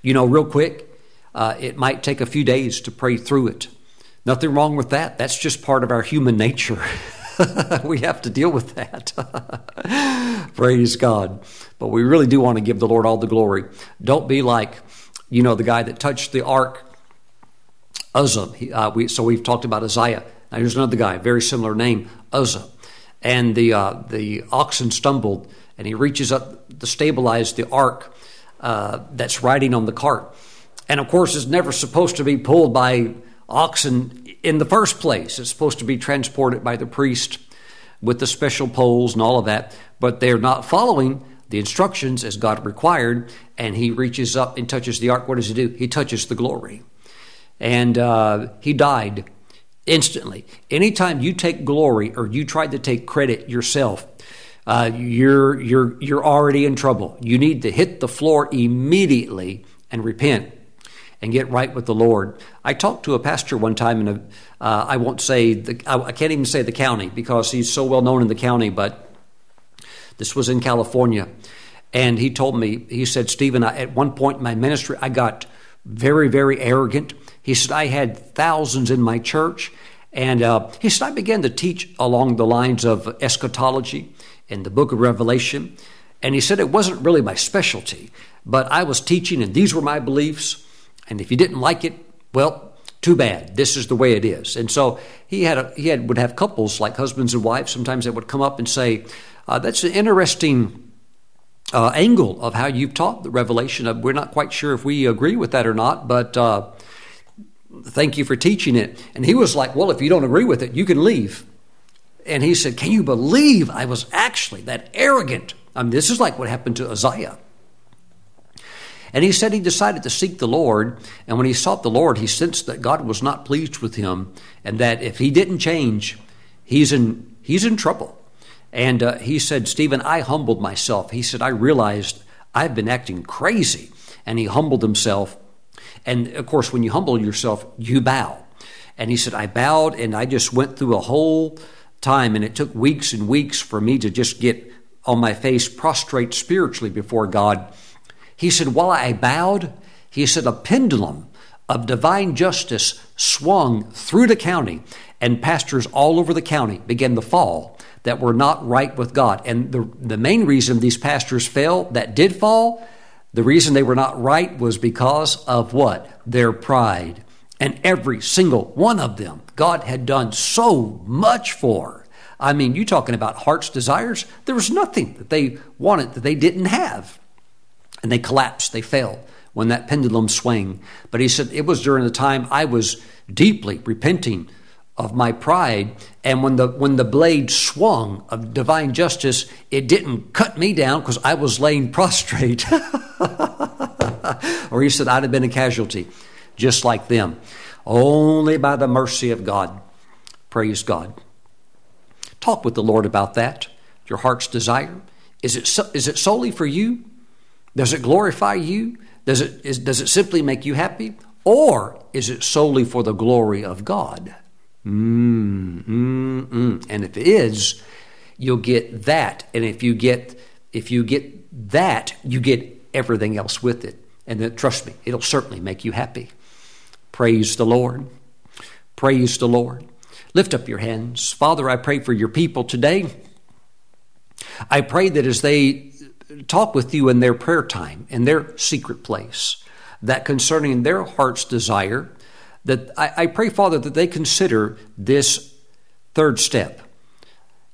You know, real quick, it might take a few days to pray through it. Nothing wrong with that. That's just part of our human nature. We have to deal with that. Praise God. But we really do want to give the Lord all the glory. Don't be like, you know, the guy that touched the ark, Uzzah. We've talked about Uzziah. Now, here's another guy, very similar name, Uzzah. And the oxen stumbled, and he reaches up to stabilize the ark that's riding on the cart. And, of course, it's never supposed to be pulled by oxen in the first place. It's supposed to be transported by the priest with the special poles and all of that, but they're not following the instructions as God required, and he reaches up and touches the ark. What does he do? He touches the glory. And he died instantly. Anytime you take glory or you try to take credit yourself, you're already in trouble. You need to hit the floor immediately and repent and get right with the Lord. I talked to a pastor one time in I can't even say the county because he's so well known in the county, but this was in California. And he told me, he said, Stephen, at one point in my ministry, I got very, very arrogant. He said, I had thousands in my church. And he said, I began to teach along the lines of eschatology in the book of Revelation. And he said, it wasn't really my specialty, but I was teaching and these were my beliefs. And if you didn't like it, well, too bad. This is the way it is. And so he would have couples like husbands and wives. Sometimes they would come up and say, that's an interesting angle of how you've taught the Revelation. We're not quite sure if we agree with that or not, but thank you for teaching it. And he was like, well, if you don't agree with it, you can leave. And he said, can you believe I was actually that arrogant? I mean, this is like what happened to Uzziah. And he said he decided to seek the Lord. And when he sought the Lord, he sensed that God was not pleased with him and that if he didn't change, he's in trouble. And he said, Stephen, I humbled myself. He said, I realized I've been acting crazy. And he humbled himself. And, of course, when you humble yourself, you bow. And he said, I bowed, and I just went through a whole time. And it took weeks and weeks for me to just get on my face, prostrate spiritually before God. He said, while I bowed, he said, a pendulum of divine justice swung through the county, and pastors all over the county began to fall that were not right with God. And the main reason these pastors fell, that did fall, the reason they were not right was because of what? Their pride. And every single one of them, God had done so much for. I mean, you talking about heart's desires? There was nothing that they wanted that they didn't have. And they collapsed, they fell when that pendulum swung. But he said, it was during the time I was deeply repenting of my pride, and when the blade swung of divine justice, it didn't cut me down because I was laying prostrate. Or he said, I'd have been a casualty, just like them. Only by the mercy of God. Praise God. Talk with the Lord about that, your heart's desire. Is it solely for you? Does it glorify you? Does it simply make you happy? Or is it solely for the glory of God? And if it is, you'll get that. And if you get that, you get everything else with it. And then, trust me, it'll certainly make you happy. Praise the Lord. Praise the Lord. Lift up your hands. Father, I pray for your people today. I pray that as they talk with you in their prayer time, in their secret place, that concerning their heart's desire, that I pray, Father, that they consider this third step.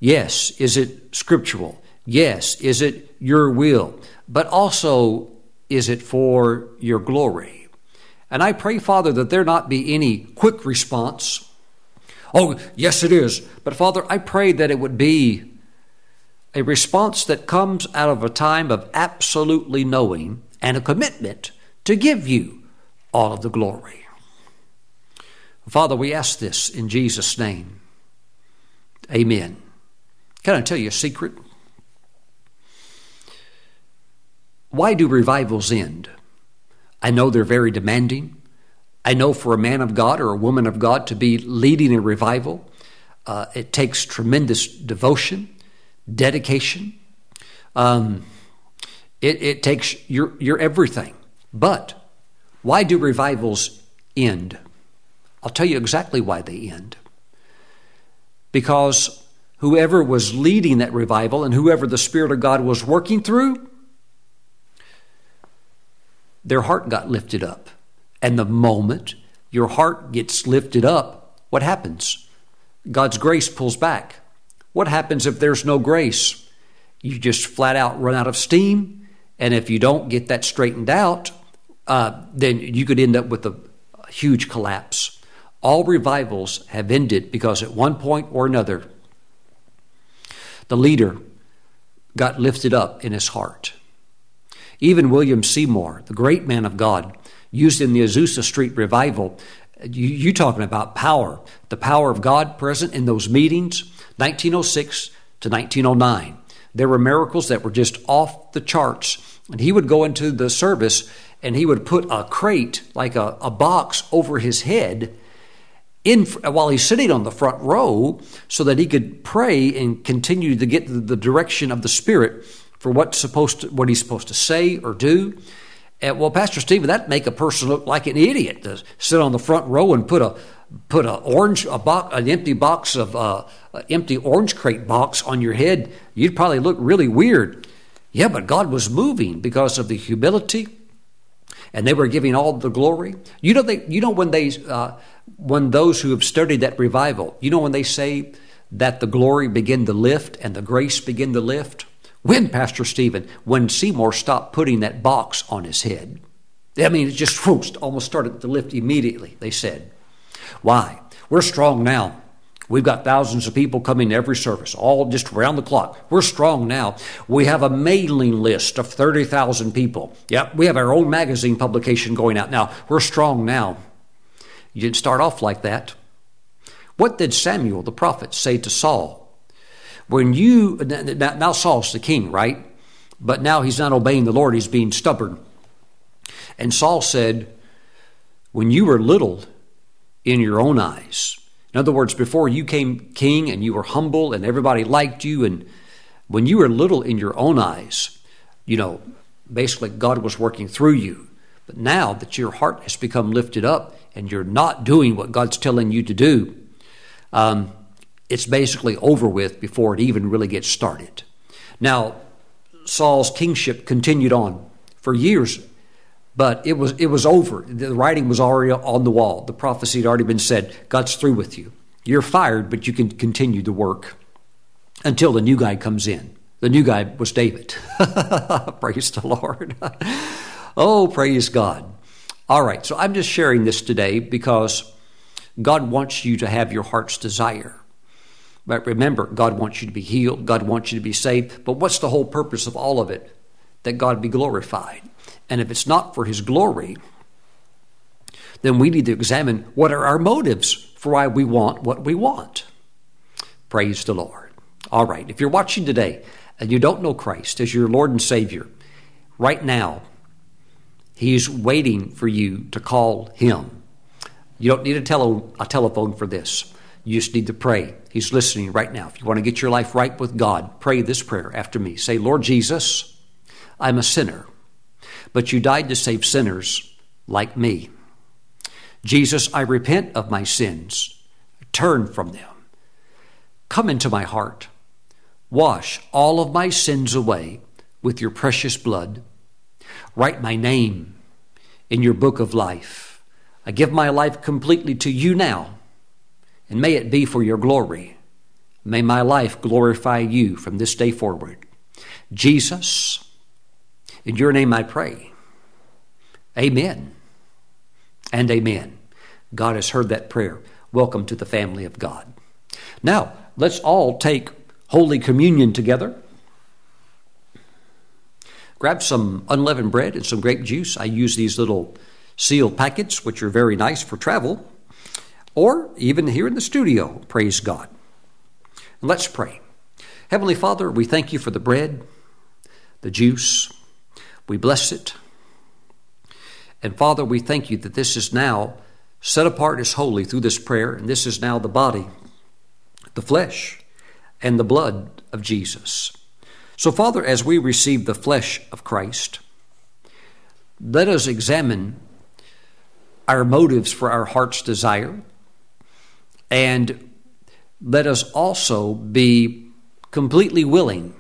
Yes, is it scriptural? Yes, is it your will? But also, is it for your glory? And I pray, Father, that there not be any quick response. Oh, yes, it is. But, Father, I pray that it would be a response that comes out of a time of absolutely knowing and a commitment to give you all of the glory. Father, we ask this in Jesus' name. Amen. Can I tell you a secret? Why do revivals end? I know they're very demanding. I know for a man of God or a woman of God to be leading a revival, it takes tremendous devotion, dedication. It takes your everything. But why do revivals end? I'll tell you exactly why they end. Because whoever was leading that revival and whoever the Spirit of God was working through, their heart got lifted up. And the moment your heart gets lifted up, what happens? God's grace pulls back. What happens if there's no grace? You just flat out run out of steam. And if you don't get that straightened out, then you could end up with a huge collapse. All revivals have ended because at one point or another, the leader got lifted up in his heart. Even William Seymour, the great man of God, used in the Azusa Street revival, you talking about power, the power of God present in those meetings, 1906 to 1909. There were miracles that were just off the charts. And he would go into the service and he would put a crate, like a box over his head, in, while he's sitting on the front row, so that he could pray and continue to get the direction of the Spirit for what he's supposed to say or do. And, well, Pastor Steven, that'd make a person look like an idiot to sit on the front row and put an empty orange crate box on your head. You'd probably look really weird. Yeah, but God was moving because of the humility, and they were giving all the glory. When those who have studied that revival, when they say that the glory began to lift and the grace began to lift? When, Pastor Stephen? When Seymour stopped putting that box on his head. I mean, it just almost started to lift immediately, they said. Why? We're strong now. We've got thousands of people coming to every service, all just around the clock. We're strong now. We have a mailing list of 30,000 people. Yep, we have our own magazine publication going out now. We're strong now. You didn't start off like that. What did Samuel the prophet say to Saul? Now Saul's the king, right? But now he's not obeying the Lord. He's being stubborn. And Saul said, when you were little in your own eyes. In other words, before you came king and you were humble and everybody liked you, and when you were little in your own eyes, basically God was working through you. But now that your heart has become lifted up and you're not doing what God's telling you to do, it's basically over with before it even really gets started. Now, Saul's kingship continued on for years, but it was over. The writing was already on the wall. The prophecy had already been said. God's through with you. You're fired, but you can continue the work until the new guy comes in. The new guy was David. Praise the Lord. Oh, praise God. All right, so I'm just sharing this today because God wants you to have your heart's desire. But remember, God wants you to be healed. God wants you to be saved. But what's the whole purpose of all of it? That God be glorified. And if it's not for his glory, then we need to examine what are our motives for why we want what we want. Praise the Lord. All right, if you're watching today and you don't know Christ as your Lord and Savior, right now, he's waiting for you to call him. You don't need a telephone for this. You just need to pray. He's listening right now. If you want to get your life right with God, pray this prayer after me. Say, Lord Jesus, I'm a sinner, but you died to save sinners like me. Jesus, I repent of my sins. I turn from them. Come into my heart. Wash all of my sins away with your precious blood. Write my name in your book of life. I give my life completely to you now, and may it be for your glory. May my life glorify you from this day forward. Jesus, in your name I pray. Amen and amen. God has heard that prayer. Welcome to the family of God. Now, let's all take Holy Communion together. Grab some unleavened bread and some grape juice. I use these little sealed packets, which are very nice for travel, or even here in the studio, praise God. And let's pray. Heavenly Father, we thank you for the bread, the juice. We bless it. And Father, we thank you that this is now set apart as holy through this prayer, and this is now the body, the flesh, and the blood of Jesus. So, Father, as we receive the flesh of Christ, let us examine our motives for our heart's desire, and let us also be completely willing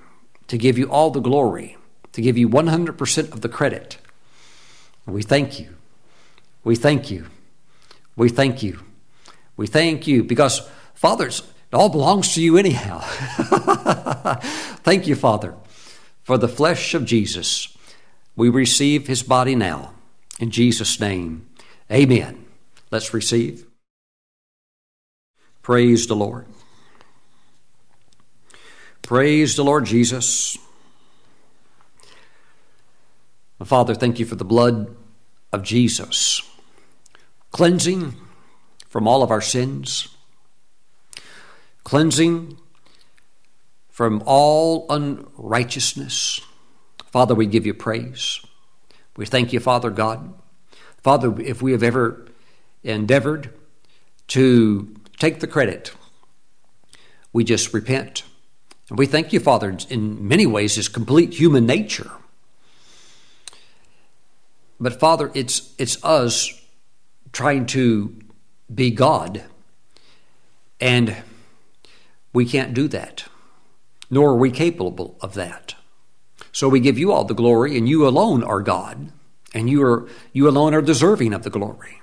to give you all the glory, to give you 100% of the credit. We thank you. We thank you. We thank you. We thank you because, Father, it all belongs to you anyhow. Thank you, Father, for the flesh of Jesus. We receive his body now. In Jesus' name, amen. Let's receive. Praise the Lord. Praise the Lord Jesus. Father, thank you for the blood of Jesus, cleansing from all of our sins, cleansing from all unrighteousness. Father, we give you praise. We thank you, Father God. Father, if we have ever endeavored to take the credit, we just repent. And we thank you, Father, in many ways, it's complete human nature. But Father, it's us trying to be God, and we can't do that, nor are we capable of that. So we give you all the glory, and you alone are God, and you alone are deserving of the glory.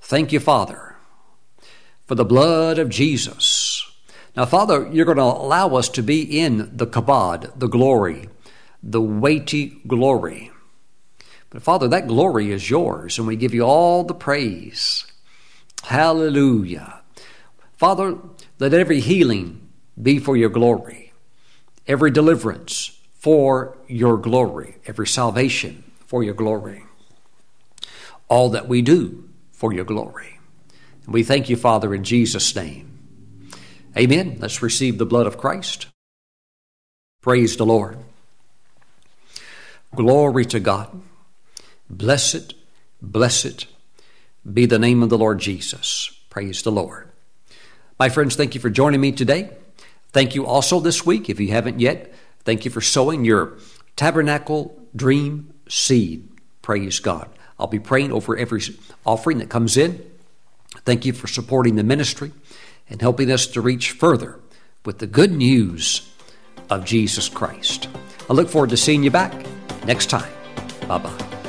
Thank you, Father, for the blood of Jesus. Now, Father, you're going to allow us to be in the kabod, the glory, the weighty glory. But Father, that glory is yours, and we give you all the praise. Hallelujah. Father, let every healing be for your glory, every deliverance for your glory, every salvation for your glory, all that we do for your glory. And we thank you, Father, in Jesus' name. Amen. Let's receive the blood of Christ. Praise the Lord. Glory to God. Blessed, blessed be the name of the Lord Jesus. Praise the Lord. My friends, thank you for joining me today. Thank you also this week, if you haven't yet, thank you for sowing your tabernacle dream seed. Praise God. I'll be praying over every offering that comes in. Thank you for supporting the ministry and helping us to reach further with the good news of Jesus Christ. I look forward to seeing you back next time. Bye-bye.